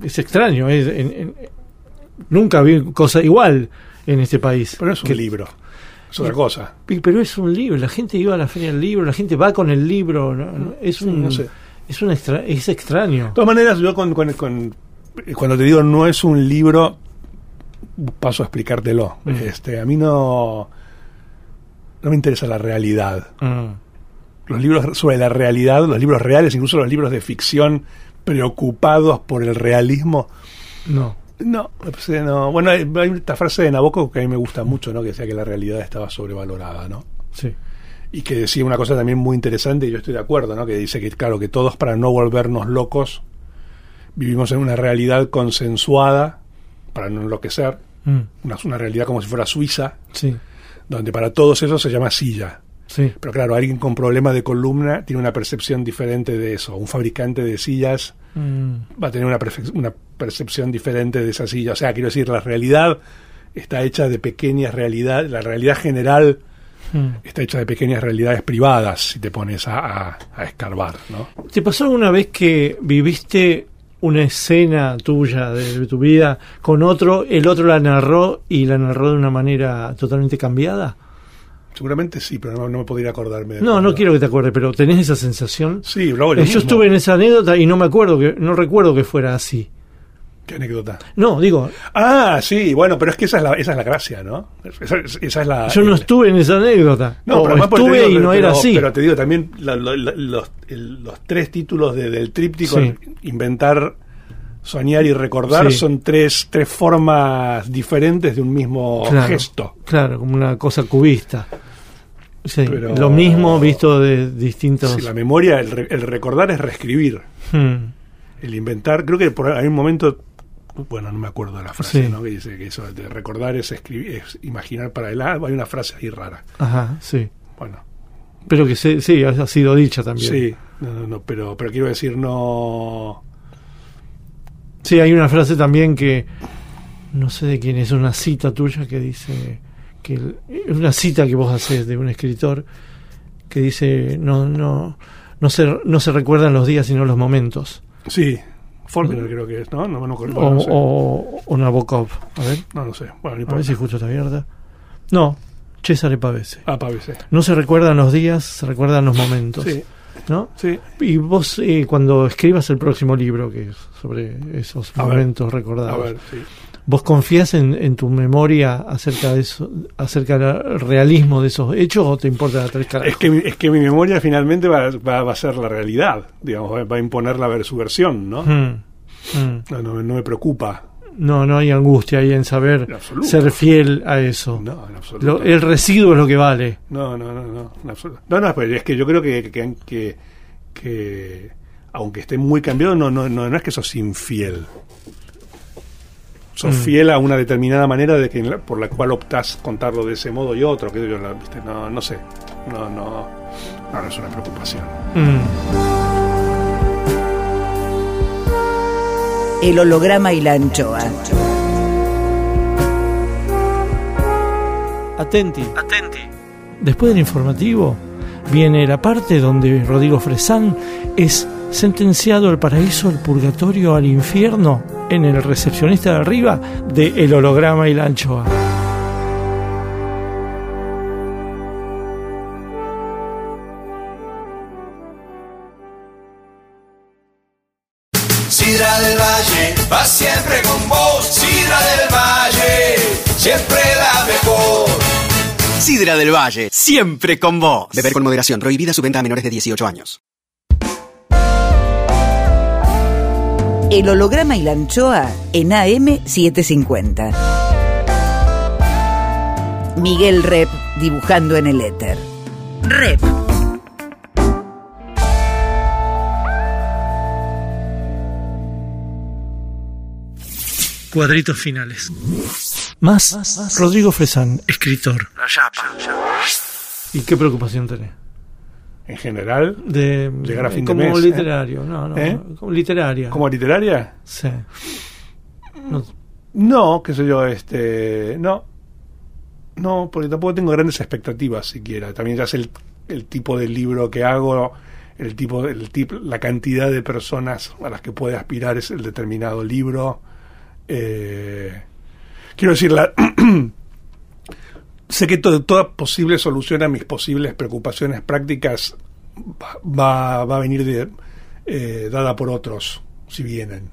es extraño. Nunca vi cosa igual en este país. Pero es un libro. Es otra cosa. Pero es un libro, la gente iba a la feria del libro, la gente va con el libro, ¿no? Es extraño. De todas maneras, yo cuando te digo no es un libro, paso a explicártelo. A mí no me interesa la realidad. Los libros sobre la realidad, los libros reales, incluso los libros de ficción preocupados por el realismo, no. Bueno, hay esta frase de Nabokov que a mí me gusta mucho, ¿no? Que decía que la realidad estaba sobrevalorada, ¿no? Sí. Y que decía una cosa también muy interesante, y yo estoy de acuerdo, ¿no? Que dice que, claro, que todos, para no volvernos locos, vivimos en una realidad consensuada, para no enloquecer, una realidad como si fuera Suiza, sí, donde para todos eso se llama silla. Sí. Pero claro, alguien con problemas de columna tiene una percepción diferente de eso. Un fabricante de sillas va a tener una percepción diferente de esa silla. O sea, quiero decir, la realidad está hecha de pequeñas realidades. La realidad general está hecha de pequeñas realidades privadas, si te pones a escarbar, ¿no? ¿Te pasó alguna vez que viviste una escena tuya de tu vida con otro, el otro la narró de una manera totalmente cambiada? Seguramente sí, pero no me podría acordarme. No quiero que te acuerdes, pero ¿tenés esa sensación? Sí, lo hago yo mismo. Estuve en esa anécdota y no recuerdo que fuera así. ¿Qué anécdota? No, digo... Ah, sí, bueno, pero es que esa es la gracia, ¿no? Yo no estuve en esa anécdota. No, pero estuve y no era así. Pero te digo, también los tres títulos del tríptico, sí, Inventar, Soñar y Recordar, sí, son tres formas diferentes de un mismo gesto. Claro, como una cosa cubista. Sí, pero lo mismo visto de distintos... Sí, la memoria, el recordar es reescribir. El inventar, creo que hay un momento... Bueno, no me acuerdo de la frase, sí, ¿no? Que dice que eso de recordar es escribir, es imaginar para el alma. Hay una frase ahí rara. Ajá, sí. Bueno. Pero que sí, ha sido dicha también. Sí, no, pero quiero decir, no... Sí, hay una frase también que no sé de quién es, una cita tuya que dice que es una cita que vos haces de un escritor que dice no se recuerdan los días sino los momentos. Sí, Faulkner creo que es, ¿no? No recuerdo. No sé. O Nabokov, a ver. No lo sé. Bueno, ni a ver si justo está abierta. No, Cesare Pavese. Ah, Pavese. No se recuerdan los días, se recuerdan los momentos. Sí. ¿No? Sí. Y vos cuando escribas el próximo libro que es sobre esos momentos recordados, ¿Vos confías en tu memoria acerca de eso, acerca del realismo de esos hechos, o te importa tres carajos? Es que mi memoria finalmente va a ser la realidad, digamos, va a imponer su versión, ¿no? No me preocupa. No hay angustia ahí en saber ser fiel a eso. No, en absoluto. El residuo es lo que vale. No, en absoluto. No, pero es que yo creo que aunque esté muy cambiado, no es que sos infiel. Sos fiel a una determinada manera de que por la cual optás contarlo de ese modo y otro. Que no sé. No es una preocupación. El holograma y la anchoa. Atenti. Después del informativo viene la parte donde Rodrigo Fresán es sentenciado al paraíso, al purgatorio, al infierno, en el recepcionista de arriba de El holograma y la anchoa. Sidra del Valle va siempre con vos. Sidra del Valle, siempre la mejor. Sidra del Valle, siempre con vos. Beber con moderación. Prohibida su venta a menores de 18 años. El holograma y la anchoa en AM750. Miguel Rep dibujando en el éter. Rep. Cuadritos finales. Más Rodrigo Fresán, escritor. La chapa. ¿Y qué preocupación tenés? En general, de llegar a fin de mes. Como literario, como literaria. ¿Como literaria? Sí. No, qué sé yo, no, porque tampoco tengo grandes expectativas siquiera. También ya sé el tipo de libro que hago, la cantidad de personas a las que puede aspirar es el determinado libro. Quiero decir, sé que toda posible solución a mis posibles preocupaciones prácticas va a venir dada por otros, si vienen,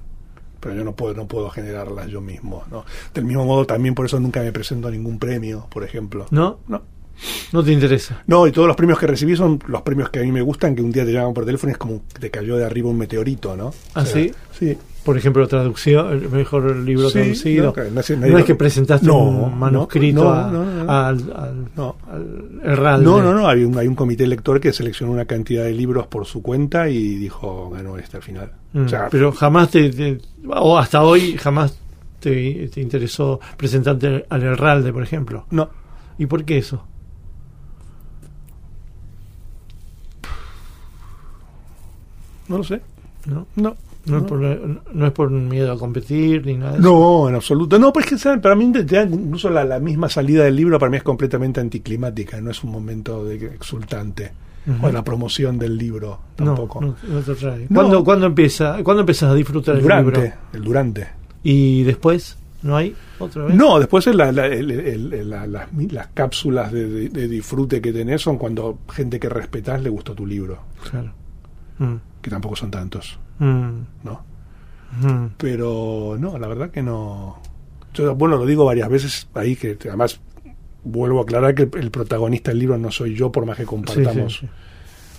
pero yo no puedo generarlas yo mismo, ¿no? Del mismo modo, también por eso nunca me presento a ningún premio, por ejemplo. No te interesa. No, y todos los premios que recibí son los premios que a mí me gustan, que un día te llaman por teléfono y es como que te cayó de arriba un meteorito, ¿no? ¿Ah, o sea, sí? Sí. Por ejemplo, traducción, el mejor libro traducido. No es que presentaste un manuscrito al Herralde. No, hay un comité lector que seleccionó una cantidad de libros por su cuenta y dijo, ganó este al final. O sea, pero jamás o hasta hoy jamás te interesó presentarte al Herralde, por ejemplo. No. ¿Y por qué eso? No lo sé. No es por miedo a competir ni nada de eso. No, en absoluto. No, pues que para mí incluso la misma salida del libro para mí es completamente anticlimática. No es un momento exultante. O la promoción del libro tampoco. No te trae. ¿Cuándo empiezas a disfrutar el libro? Durante. ¿Y después? ¿No hay otra vez? No, después las cápsulas de disfrute que tenés son cuando gente que respetás le gustó tu libro. Claro. Que tampoco son tantos. ¿No? Pero no, la verdad que no. Yo, bueno, lo digo varias veces ahí, que además vuelvo a aclarar que el protagonista del libro no soy yo, por más que compartamos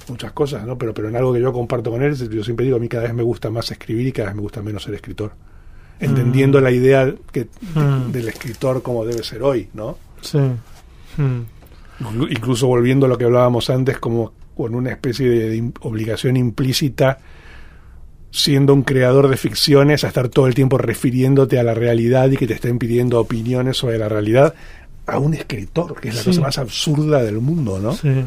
muchas cosas, ¿no? Pero en algo que yo comparto con él, yo siempre digo, a mí cada vez me gusta más escribir y cada vez me gusta menos ser escritor, entendiendo la idea del escritor como debe ser hoy, ¿no? Sí. Incluso volviendo a lo que hablábamos antes, como con una especie de obligación implícita, siendo un creador de ficciones, a estar todo el tiempo refiriéndote a la realidad y que te estén pidiendo opiniones sobre la realidad a un escritor, que es la cosa más absurda del mundo, ¿no? Sí,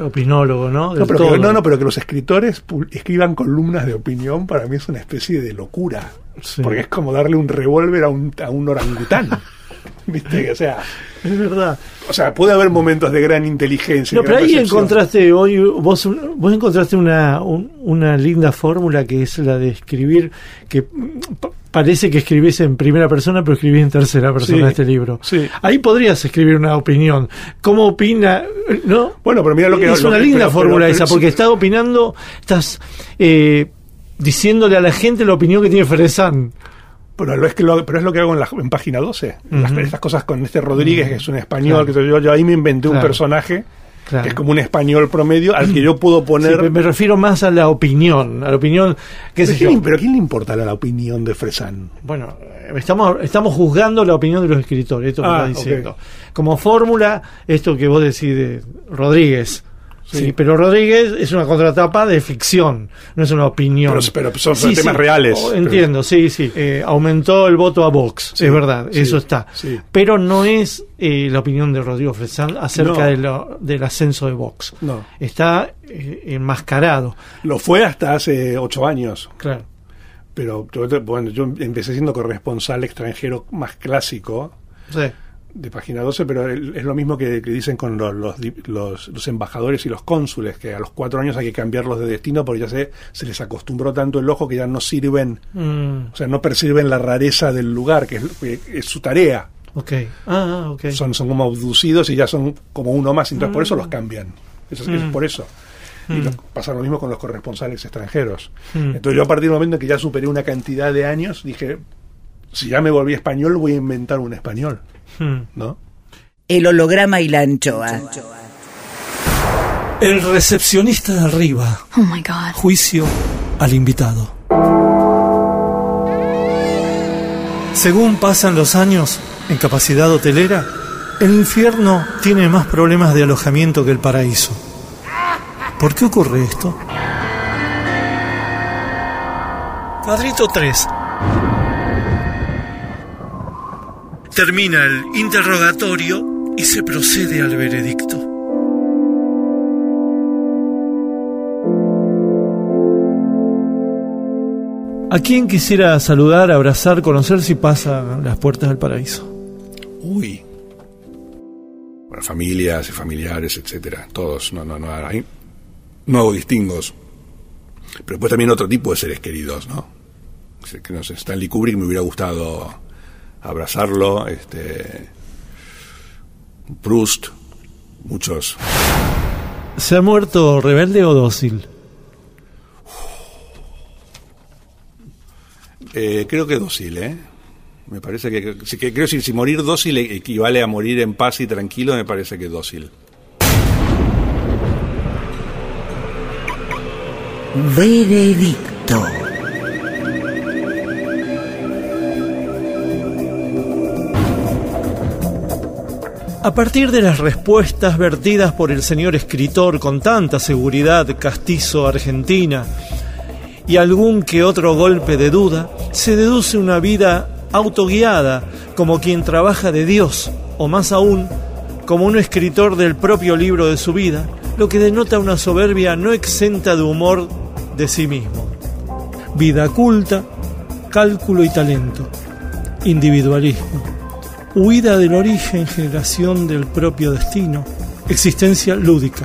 opinólogo, ¿no? Pero que los escritores escriban columnas de opinión, para mí es una especie de locura, porque es como darle un revólver a un orangután. ¿Viste? O sea, es verdad. O sea, puede haber momentos de gran inteligencia. No, pero ahí encontraste hoy, vos encontraste una linda fórmula, que es la de escribir, que parece que escribís en primera persona, pero escribís en tercera persona este libro. Sí. Ahí podrías escribir una opinión. ¿Cómo opina? ¿No? Bueno, pero mira lo que es una linda fórmula esa, porque estás opinando, estás diciéndole a la gente la opinión que tiene Fresán. Pero es lo que hago en Página 12. Estas cosas con este Rodríguez, que es un español, que yo ahí me inventé un personaje. Claro. Que es como un español promedio al que yo puedo poner... Sí, me refiero más a la opinión, ¿Qué sé yo? ¿Pero a quién le importa la opinión de Fresán? Bueno, estamos juzgando la opinión de los escritores, esto que está diciendo. Okay. Como fórmula, esto que vos decís de Rodríguez... Sí, pero Rodríguez es una contratapa de ficción, no es una opinión. Pero son temas reales. Entiendo, pero... aumentó el voto a Vox, es verdad, eso está. Sí. Pero no es la opinión de Rodrigo Fresán acerca del ascenso de Vox. No. Está enmascarado. Lo fue hasta hace 8 años. Claro. Pero bueno, yo empecé siendo corresponsal extranjero más clásico. Sí. De Página 12, pero es lo mismo que dicen con los embajadores y los cónsules, que a los 4 años hay que cambiarlos de destino porque ya se les acostumbró tanto el ojo que ya no sirven, o sea, no perciben la rareza del lugar, que es su tarea. Okay. Okay. Son como abducidos y ya son como uno más, entonces por eso los cambian. Eso es por eso. Y pasa lo mismo con los corresponsales extranjeros. Entonces yo, a partir del momento en que ya superé una cantidad de años, dije, si ya me volví español, voy a inventar un español. ¿No? El holograma y la anchoa. El recepcionista de arriba. Oh my God. Juicio al invitado. Según pasan los años en capacidad hotelera, el infierno tiene más problemas de alojamiento que el paraíso. ¿Por qué ocurre esto? Cuadrito 3. Termina el interrogatorio y se procede al veredicto. ¿A quién quisiera saludar, abrazar, conocer si pasa las puertas del paraíso? Uy. Bueno, familias y familiares, etcétera. Todos. No hago distingos. Pero después también otro tipo de seres queridos, ¿no? Que no sé, Stanley Kubrick me hubiera gustado... abrazarlo, Proust, muchos. ¿Se ha muerto rebelde o dócil? Creo que dócil, me parece que creo que si morir dócil equivale a morir en paz y tranquilo, me parece que dócil. Veredicto. A partir de las respuestas vertidas por el señor escritor con tanta seguridad castizo argentina y algún que otro golpe de duda, se deduce una vida autoguiada como quien trabaja de Dios, o más aún, como un escritor del propio libro de su vida, lo que denota una soberbia no exenta de humor de sí mismo. Vida culta, cálculo y talento, individualismo. Huida del origen, generación del propio destino, existencia lúdica.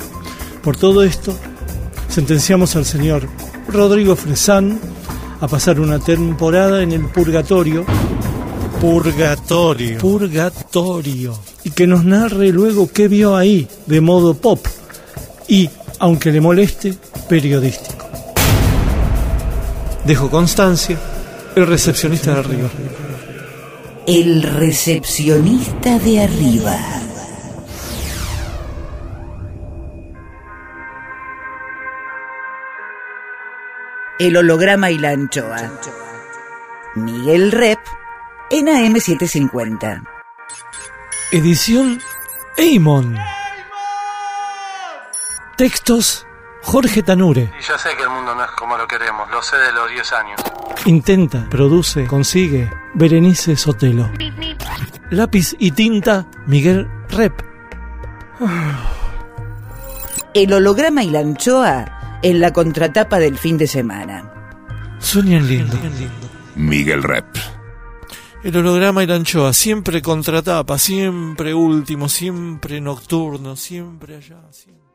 Por todo esto, sentenciamos al señor Rodrigo Fresán a pasar una temporada en el purgatorio. Purgatorio. Y que nos narre luego qué vio ahí, de modo pop y, aunque le moleste, periodístico. Dejo constancia, el recepcionista de arriba. El recepcionista de arriba. El holograma y la anchoa. Miguel Rep en AM750. Edición Eymon. Textos Jorge Tanure. Y yo sé que el mundo no es como lo queremos, lo sé de los 10 años. Intenta, produce, consigue Berenice Sotelo. Lápiz y tinta Miguel Rep. El holograma y la anchoa en la contratapa del fin de semana. Sueñan lindo. Miguel Rep. El holograma y la anchoa, siempre contratapa, siempre último, siempre nocturno, siempre allá, siempre...